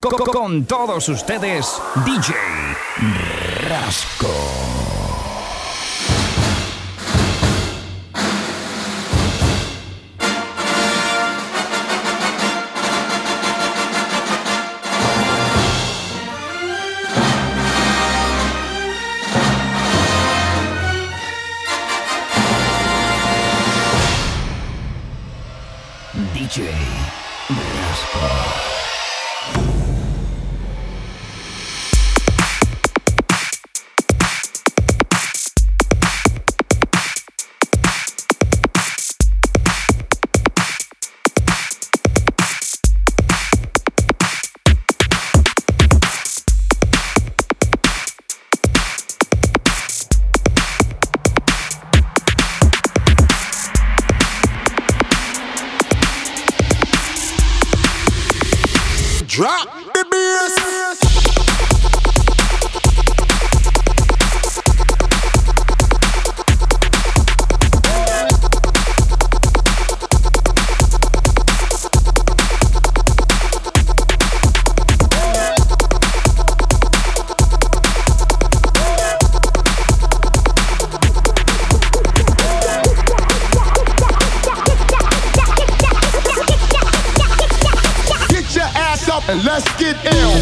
Con todos ustedes, DJ Rasco. Drop the bass. And let's get ill.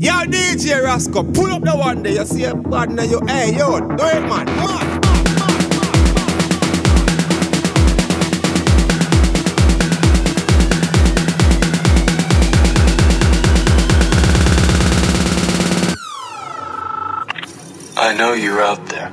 Yo, DJ Rasco, pull up the one day. You see a bad now, you, hey, yo, do it, man, man. I know you're out there.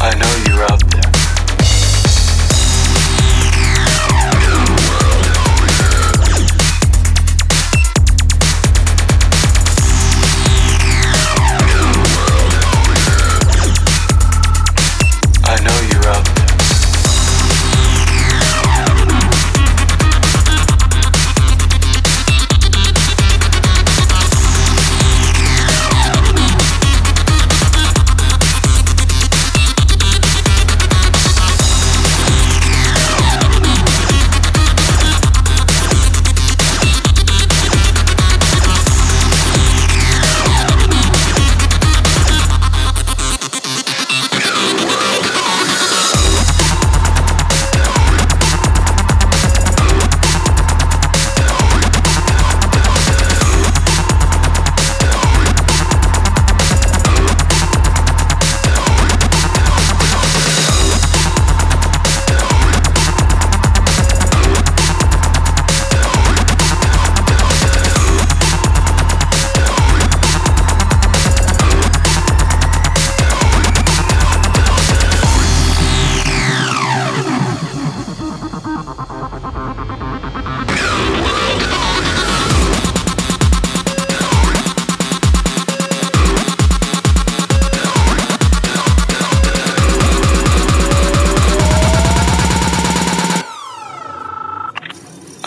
I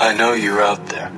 know you're out there.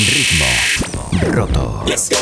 Ritmo roto. Let's go.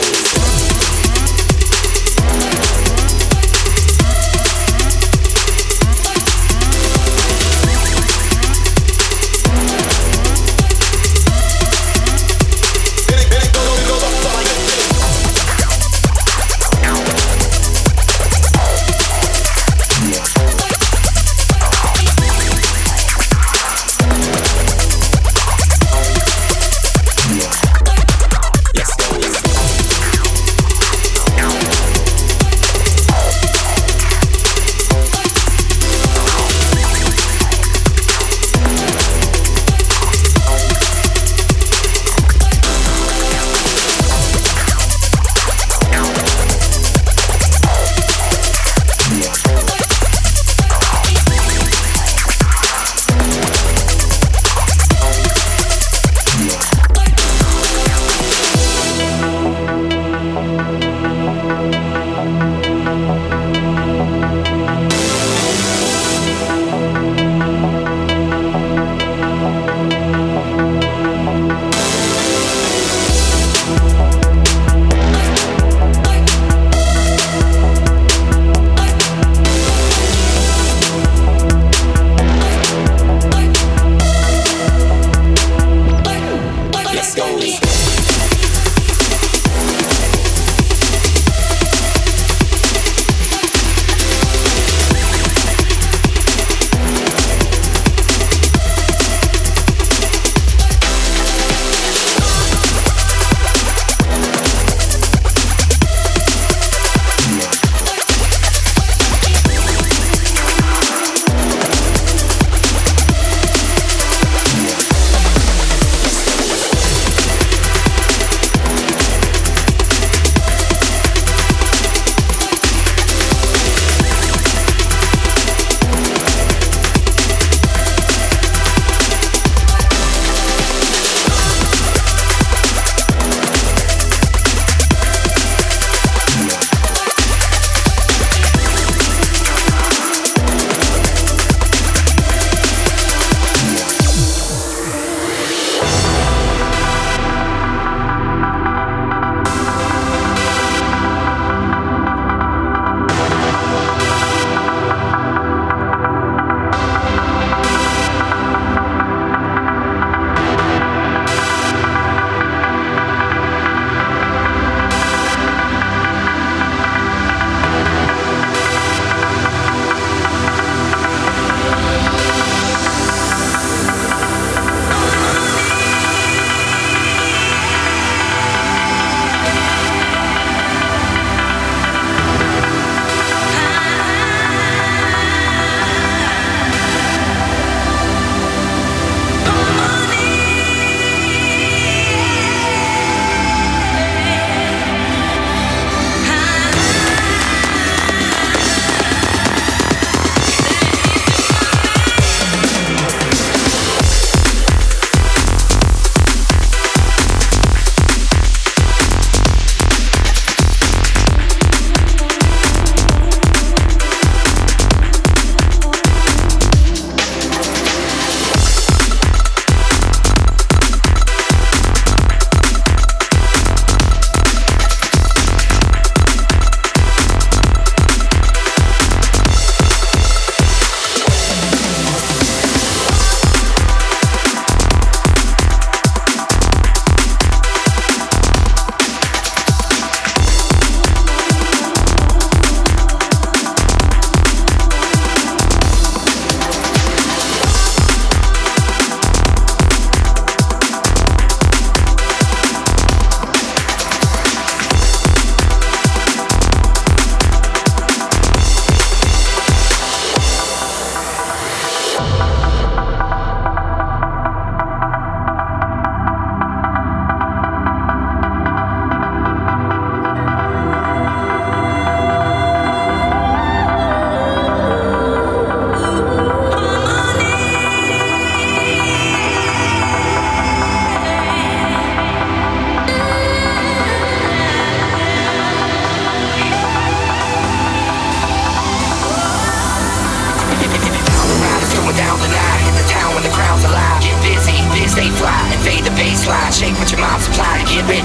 invade the baseline, shake what your mom's applying. Get with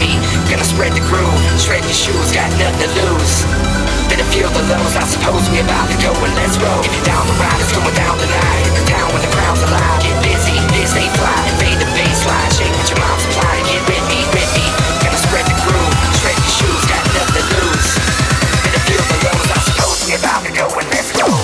me, gonna spread the groove. Shred your shoes, got nothing to lose. Better feel the lows, I suppose we about to go and let's roll. If you're down the ride, it's going down tonight. If you're down when the crowd's alive, get busy, this ain't fly. Invade the baseline, shake what your mom's applying. Get with me, gonna spread the groove. Shred your shoes, got nothing to lose. Better feel the lows, I suppose we about to go and let's roll.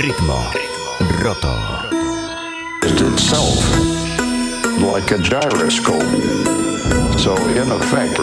Ritmo Roto. It's itself like a gyroscope. So in effect,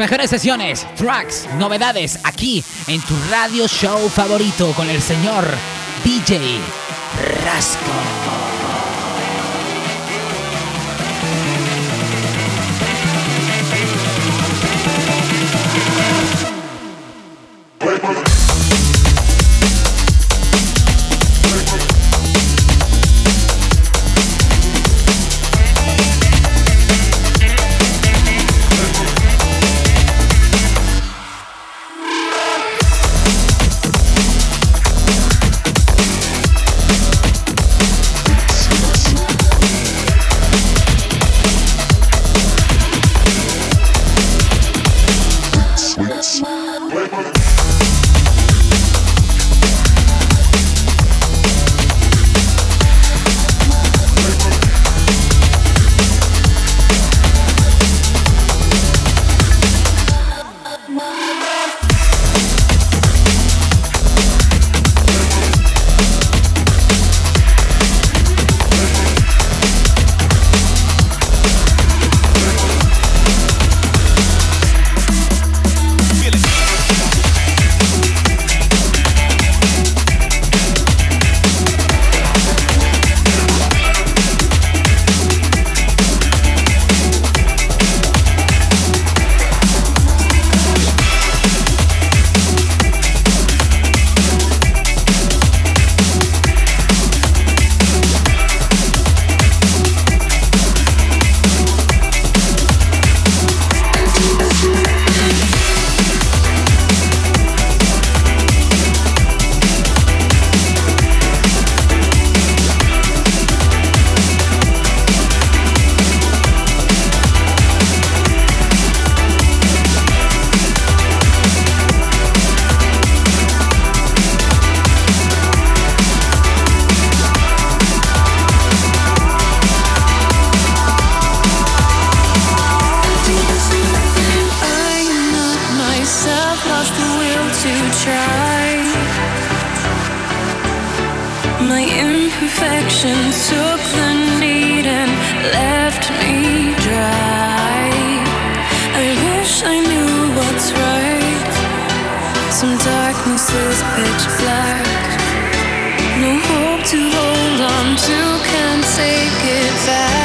mejores sesiones, tracks, novedades aquí en tu radio show favorito con el señor DJ Rasco. ocean took the need and left me dry. I wish I knew what's right. Some darkness is pitch black. No hope to hold on to, can't take it back.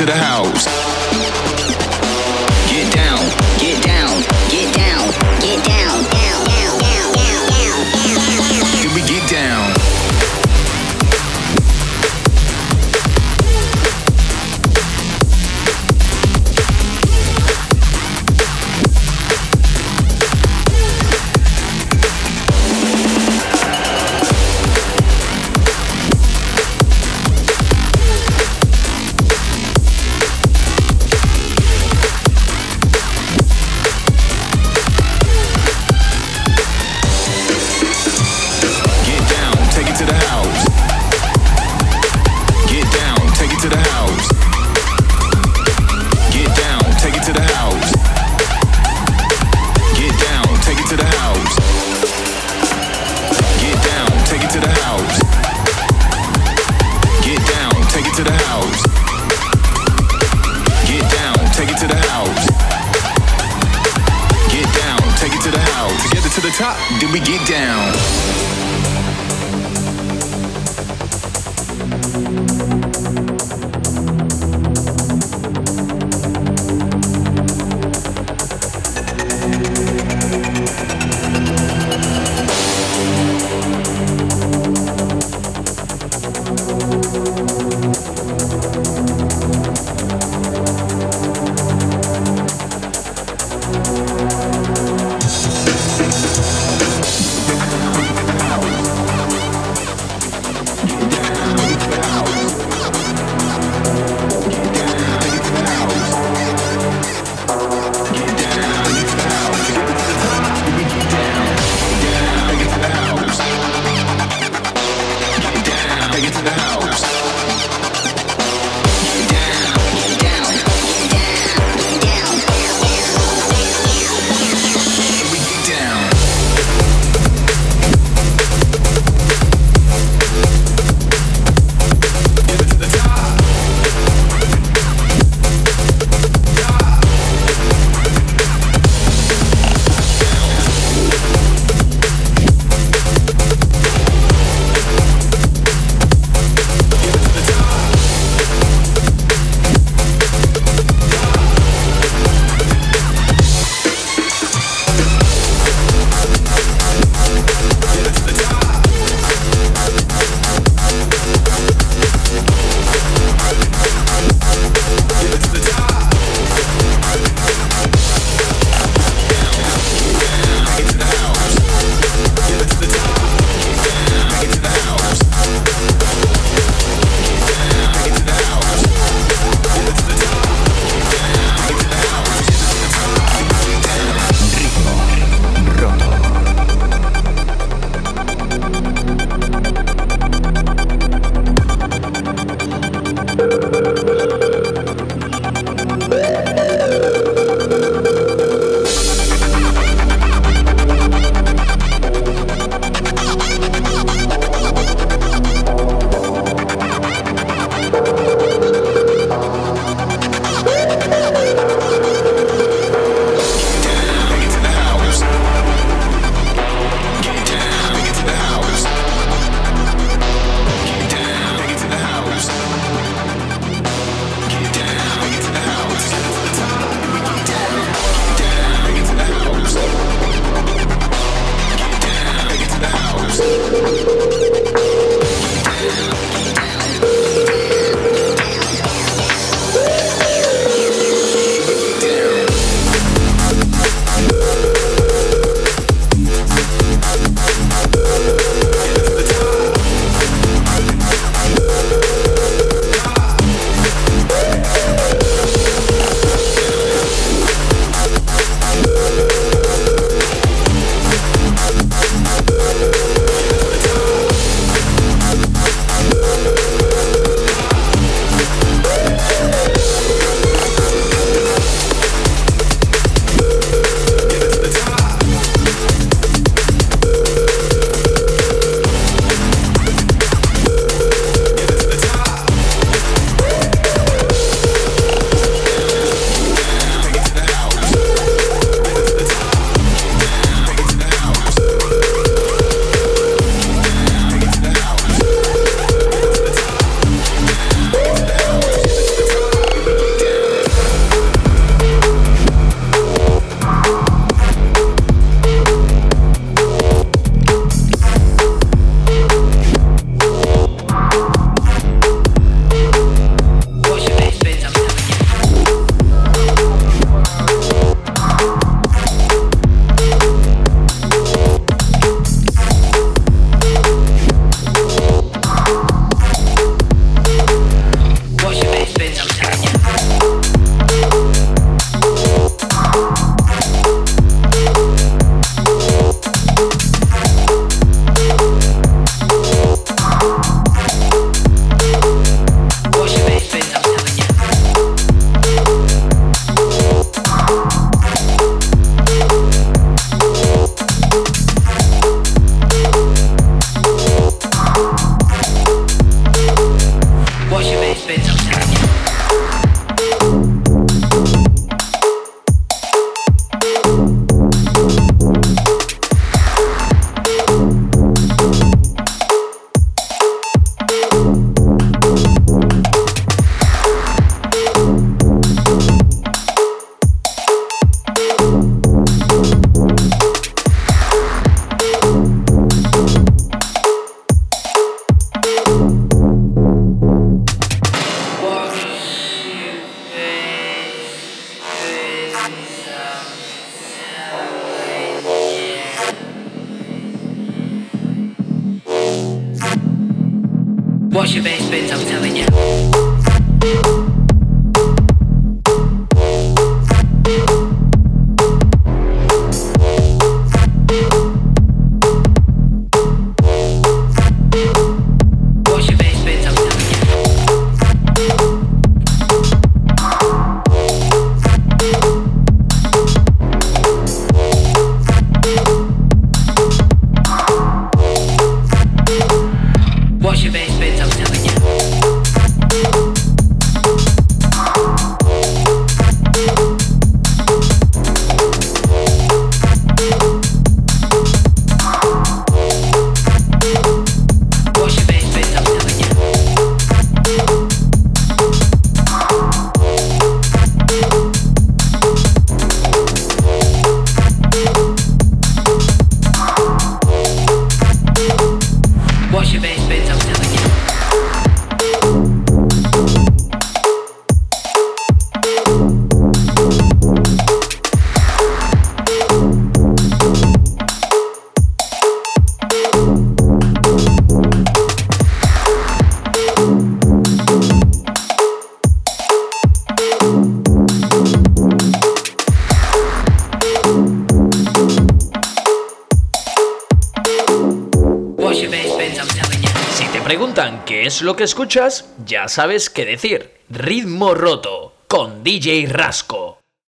to the house. Get down, get down, get down, get down, down, down, down, down, down, down. Can we get down? Wash your bass bins, I'm telling you. Lo que escuchas, ya sabes qué decir. Ritmo Roto con DJ Rasco.